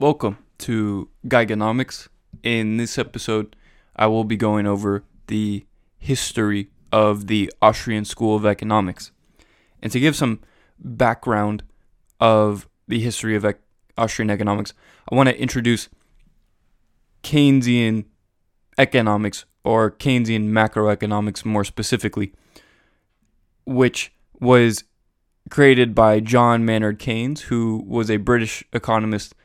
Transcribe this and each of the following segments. Welcome to Geigenomics. In this episode, I will be going over the history of the Austrian School of Economics. And to give some background of the history of Austrian economics, I want to introduce Keynesian economics, or Keynesian macroeconomics more specifically, which was created by John Maynard Keynes, who was a British economist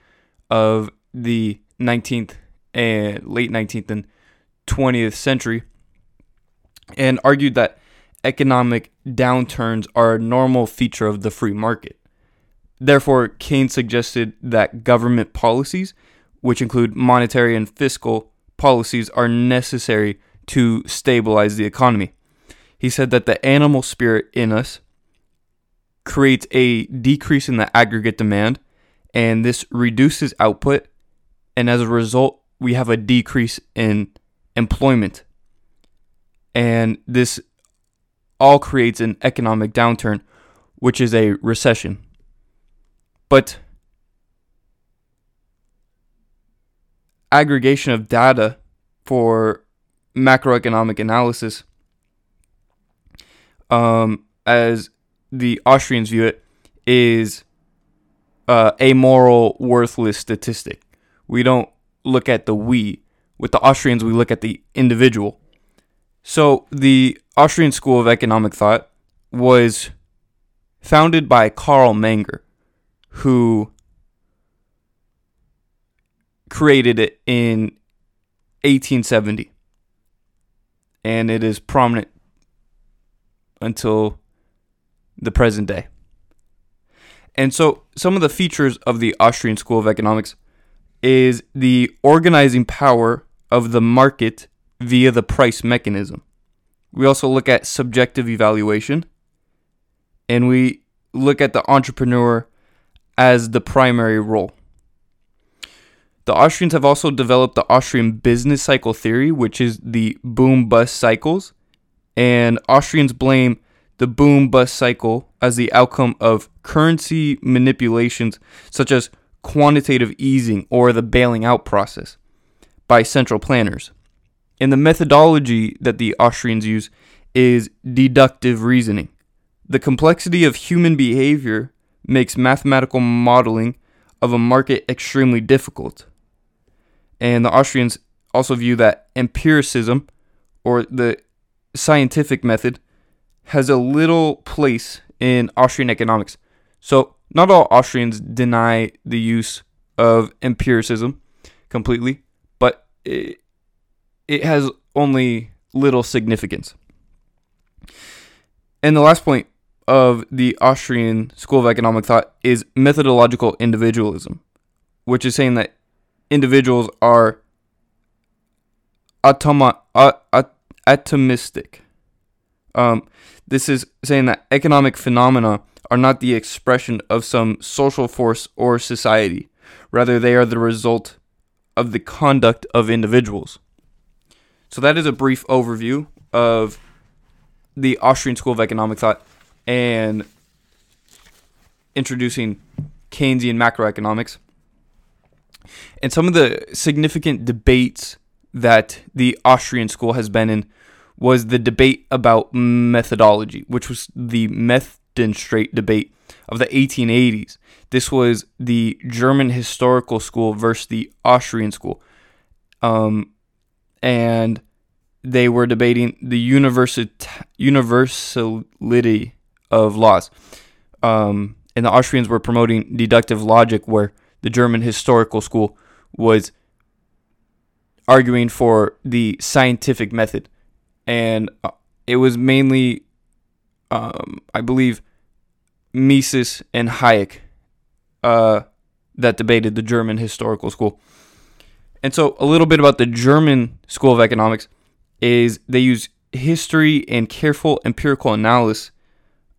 of the late 19th and 20th century, and argued that economic downturns are a normal feature of the free market. Therefore, Keynes suggested that government policies, which include monetary and fiscal policies, are necessary to stabilize the economy. He said that the animal spirit in us creates a decrease in the aggregate demand, and this reduces output, and as a result, we have a decrease in employment. And this all creates an economic downturn, which is a recession. But aggregation of data for macroeconomic analysis, as the Austrians view it, is amoral, worthless statistic. We don't look at the we. With the Austrians, we look at the individual. So the Austrian School of Economic Thought was founded by Karl Menger, who created it in 1870. And it is prominent until the present day. And so some of the features of the Austrian School of Economics is the organizing power of the market via the price mechanism. We also look at subjective evaluation, and we look at the entrepreneur as the primary role. The Austrians have also developed the Austrian business cycle theory, which is the boom-bust cycles, and Austrians blame the boom-bust cycle as the outcome of currency manipulations such as quantitative easing or the bailing out process by central planners. And the methodology that the Austrians use is deductive reasoning. The complexity of human behavior makes mathematical modeling of a market extremely difficult. And the Austrians also view that empiricism, or the scientific method, has a little place in Austrian economics. So not all Austrians deny the use of empiricism completely, but it has only little significance. And the last point of the Austrian School of Economic Thought is methodological individualism, which is saying that individuals are atomistic. This is saying that economic phenomena are not the expression of some social force or society. Rather, they are the result of the conduct of individuals. So that is a brief overview of the Austrian School of Economic Thought and introducing Keynesian macroeconomics. And some of the significant debates that the Austrian school has been in was the debate about methodology, which was the Methodenstreit debate of the 1880s. This was the German historical school versus the Austrian school. And they were debating the universality of laws. And the Austrians were promoting deductive logic, where the German historical school was arguing for the scientific method. And it was mainly, I believe, Mises and Hayek that debated the German historical school. And so a little bit about the German School of Economics is they use history and careful empirical analysis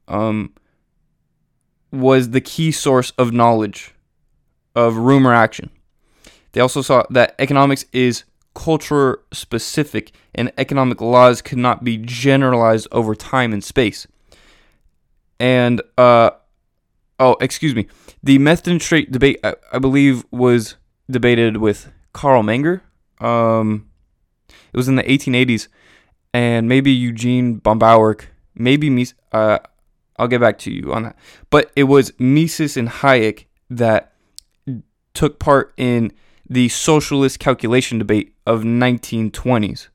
was the key source of knowledge of room or action. They also saw that economics is culture specific, and economic laws could not be generalized over time and space. And the Methodenstreit debate, I believe, was debated with Karl Menger. It was in the 1880s, and maybe Eugene von Bauwerk, maybe Mises. I'll get back to you on that. But it was Mises and Hayek that took part in the socialist calculation debate of 1920s.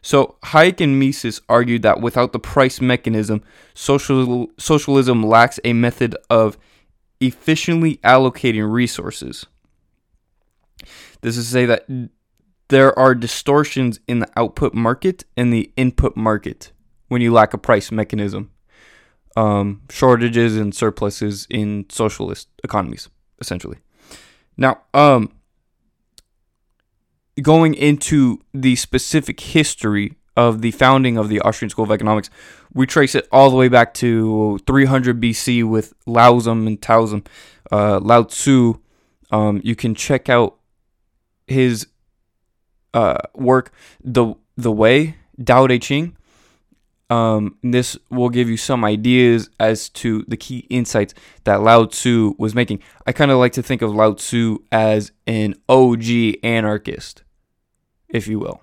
So Hayek and Mises argued that without the price mechanism, socialism lacks a method of efficiently allocating resources. This is to say that there are distortions in the output market and the input market when you lack a price mechanism. Shortages and surpluses in socialist economies, essentially. Now, going into the specific history of the founding of the Austrian School of Economics, we trace it all the way back to 300 BC with Laozism and Taoism. Lao Tzu, you can check out his work, The Way, Dao De Jing. This will give you some ideas as to the key insights that Lao Tzu was making. I kind of like to think of Lao Tzu as an OG anarchist, if you will.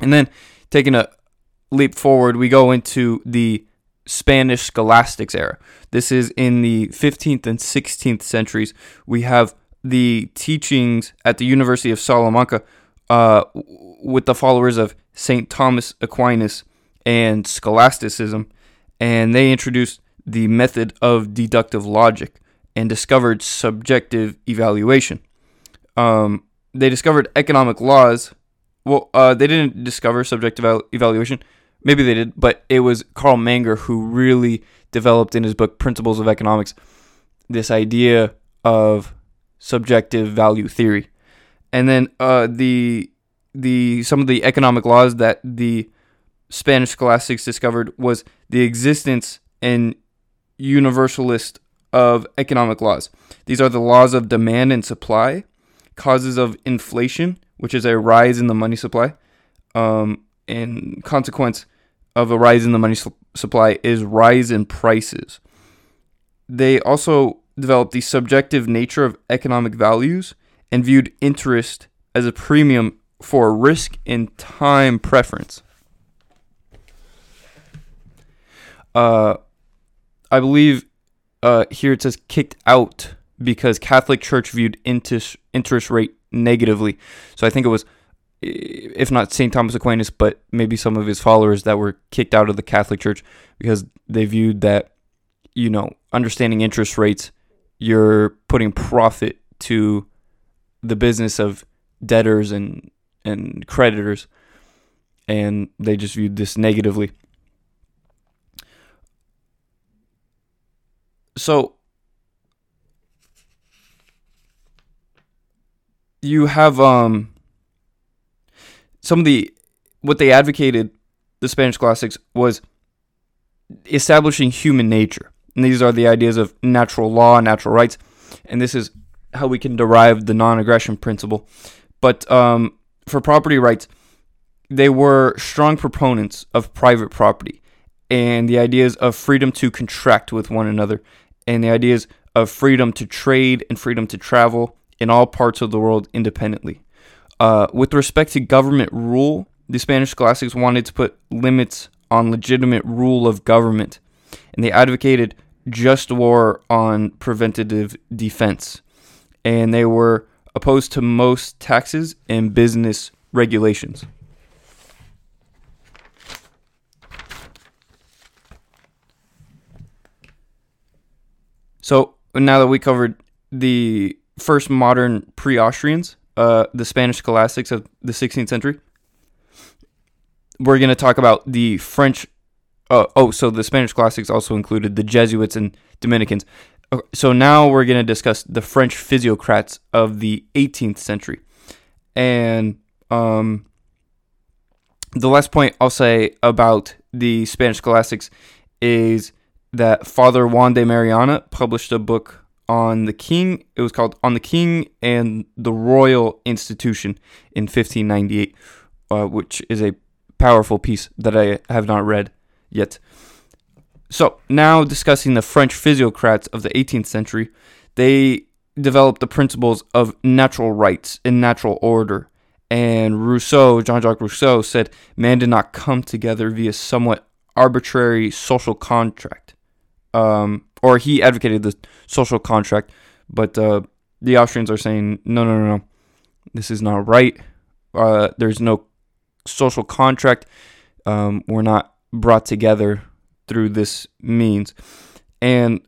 And then, taking a leap forward, we go into the Spanish scholastics era. This is in the 15th and 16th centuries. We have the teachings at the University of Salamanca with the followers of Saint Thomas Aquinas and scholasticism, and they introduced the method of deductive logic and discovered subjective evaluation. They discovered economic laws. Well, they didn't discover subjective evaluation. Maybe they did, but it was Karl Menger who really developed in his book Principles of Economics this idea of subjective value theory. And then some of the economic laws that the Spanish scholastics discovered was the existence and universalist of economic laws. These are the laws of demand and supply, causes of inflation, which is a rise in the money supply, and consequence of a rise in the money supply is rise in prices. They also developed the subjective nature of economic values and viewed interest as a premium for risk and time preference. I believe here it says kicked out because Catholic Church viewed interest rate negatively. So I think it was, if not St. Thomas Aquinas, but maybe some of his followers that were kicked out of the Catholic Church because they viewed that, understanding interest rates, you're putting profit to the business of debtors and creditors, and they just viewed this negatively. So you have some of what they advocated, the Spanish scholastics, was establishing human nature, and these are the ideas of natural law, natural rights, and this is how we can derive the non-aggression principle. But for property rights, they were strong proponents of private property and the ideas of freedom to contract with one another and the ideas of freedom to trade and freedom to travel in all parts of the world independently. With respect to government rule, the Spanish scholastics wanted to put limits on legitimate rule of government, and they advocated just war on preventative defense. And they were opposed to most taxes and business regulations. So now that we covered the first modern pre-Austrians, the Spanish scholastics of the 16th century, we're going to talk about the French. So the Spanish scholastics also included the Jesuits and Dominicans. So now we're going to discuss the French physiocrats of the 18th century. And the last point I'll say about the Spanish scholastics is that Father Juan de Mariana published a book on the king. It was called On the King and the Royal Institution in 1598, which is a powerful piece that I have not read yet. So, now discussing the French physiocrats of the 18th century, they developed the principles of natural rights and natural order. And Rousseau, Jean-Jacques Rousseau, said man did not come together via somewhat arbitrary social contract. Or he advocated the social contract, but the Austrians are saying, no, this is not right. There's no social contract. We're not brought together through this means. And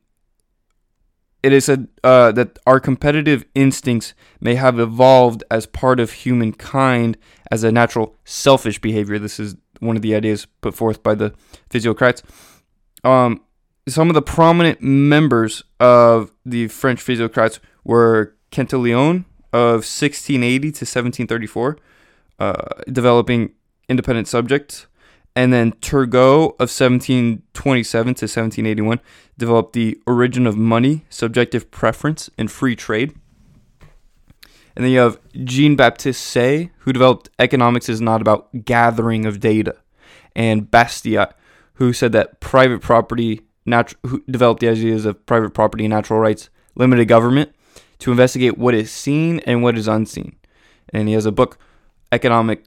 it is said that our competitive instincts may have evolved as part of humankind as a natural selfish behavior. This is one of the ideas put forth by the physiocrats. Some of the prominent members of the French physiocrats were Cantillon of 1680 to 1734, developing independent subjects, and then Turgot of 1727 to 1781 developed the origin of money, subjective preference, and free trade. And then you have Jean-Baptiste Say, who developed economics is not about gathering of data, and Bastiat, who said that private property, who developed the ideas of private property, natural rights, limited government, to investigate what is seen and what is unseen. And he has a book, Economic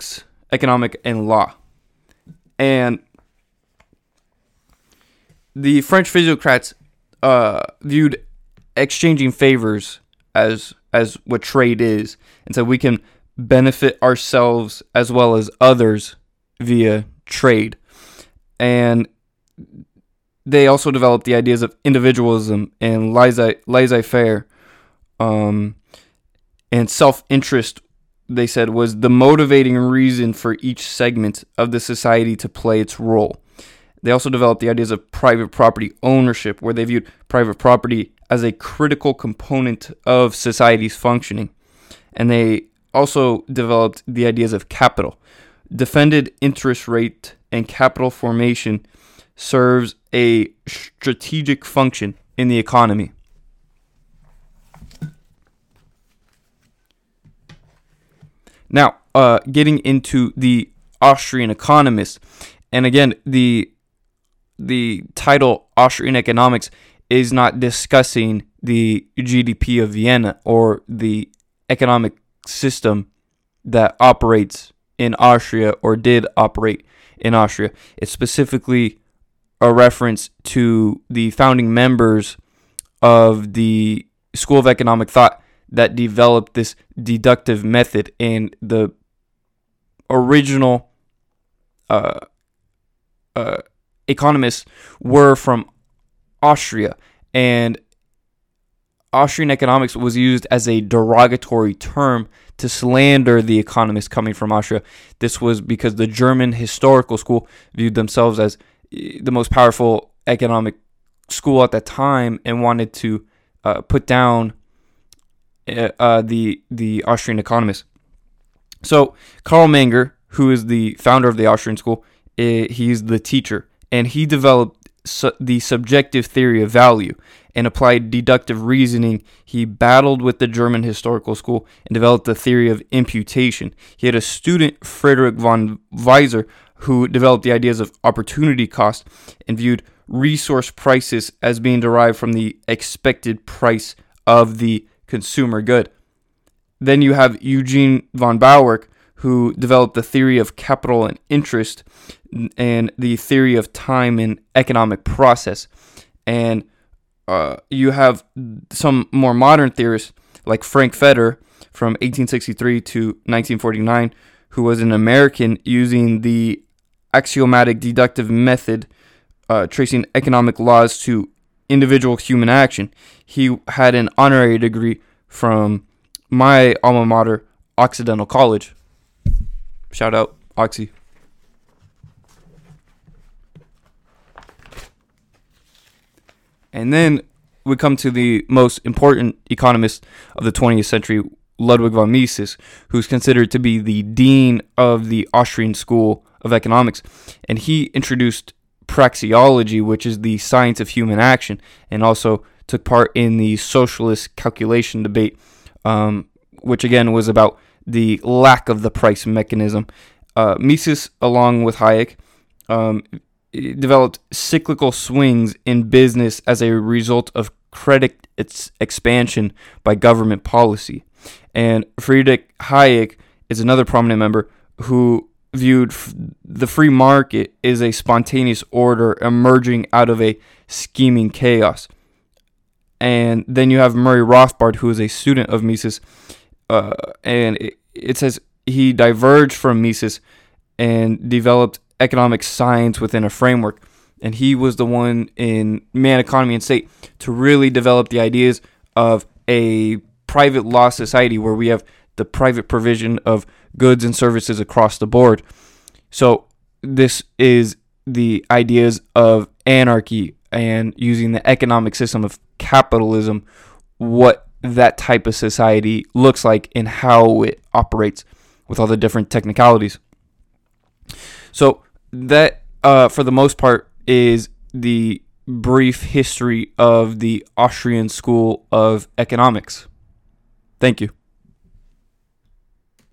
and Law. And the French physiocrats viewed exchanging favors as what trade is, and so we can benefit ourselves as well as others via trade. And they also developed the ideas of individualism and laissez-faire, and self-interest, they said, was the motivating reason for each segment of the society to play its role. They also developed the ideas of private property ownership, where they viewed private property as a critical component of society's functioning. And they also developed the ideas of capital. Defended interest rate and capital formation serves a strategic function in the economy. Now, getting into the Austrian economists, and again, the title Austrian Economics is not discussing the GDP of Vienna or the economic system that operates in Austria or did operate in Austria. It's specifically a reference to the founding members of the School of Economic Thought that developed this deductive method, and the original economists were from Austria, and Austrian economics was used as a derogatory term to slander the economists coming from Austria. This was because the German historical school viewed themselves as the most powerful economic school at that time and wanted to put down the Austrian economists. So Karl Menger, who is the founder of the Austrian school, he's the teacher, and he developed the subjective theory of value and applied deductive reasoning. He battled with the German historical school and developed the theory of imputation. He had a student, Friedrich von Wieser, who developed the ideas of opportunity cost and viewed resource prices as being derived from the expected price of the consumer good. Then you have Eugene von Bauwerk, who developed the theory of capital and interest and the theory of time and economic process. And you have some more modern theorists like Frank Fetter from 1863 to 1949, who was an American using the axiomatic deductive method, tracing economic laws to individual human action. He had an honorary degree from my alma mater, Occidental College. Shout out, Oxy. And then we come to the most important economist of the 20th century, Ludwig von Mises, who's considered to be the dean of the Austrian School of Economics. And he introduced praxeology, which is the science of human action, and also took part in the socialist calculation debate, which again was about the lack of the price mechanism. Mises, along with Hayek, developed cyclical swings in business as a result of credit its expansion by government policy. And Friedrich Hayek is another prominent member who viewed the free market as a spontaneous order emerging out of a scheming chaos. And then you have Murray Rothbard, who is a student of Mises, and it says he diverged from Mises and developed economic science within a framework. And he was the one in Man, Economy and State to really develop the ideas of a private law society where we have the private provision of goods and services across the board. So this is the ideas of anarchy and using the economic system of capitalism, what that type of society looks like and how it operates with all the different technicalities. So that, for the most part, is the brief history of the Austrian School of Economics. Thank you.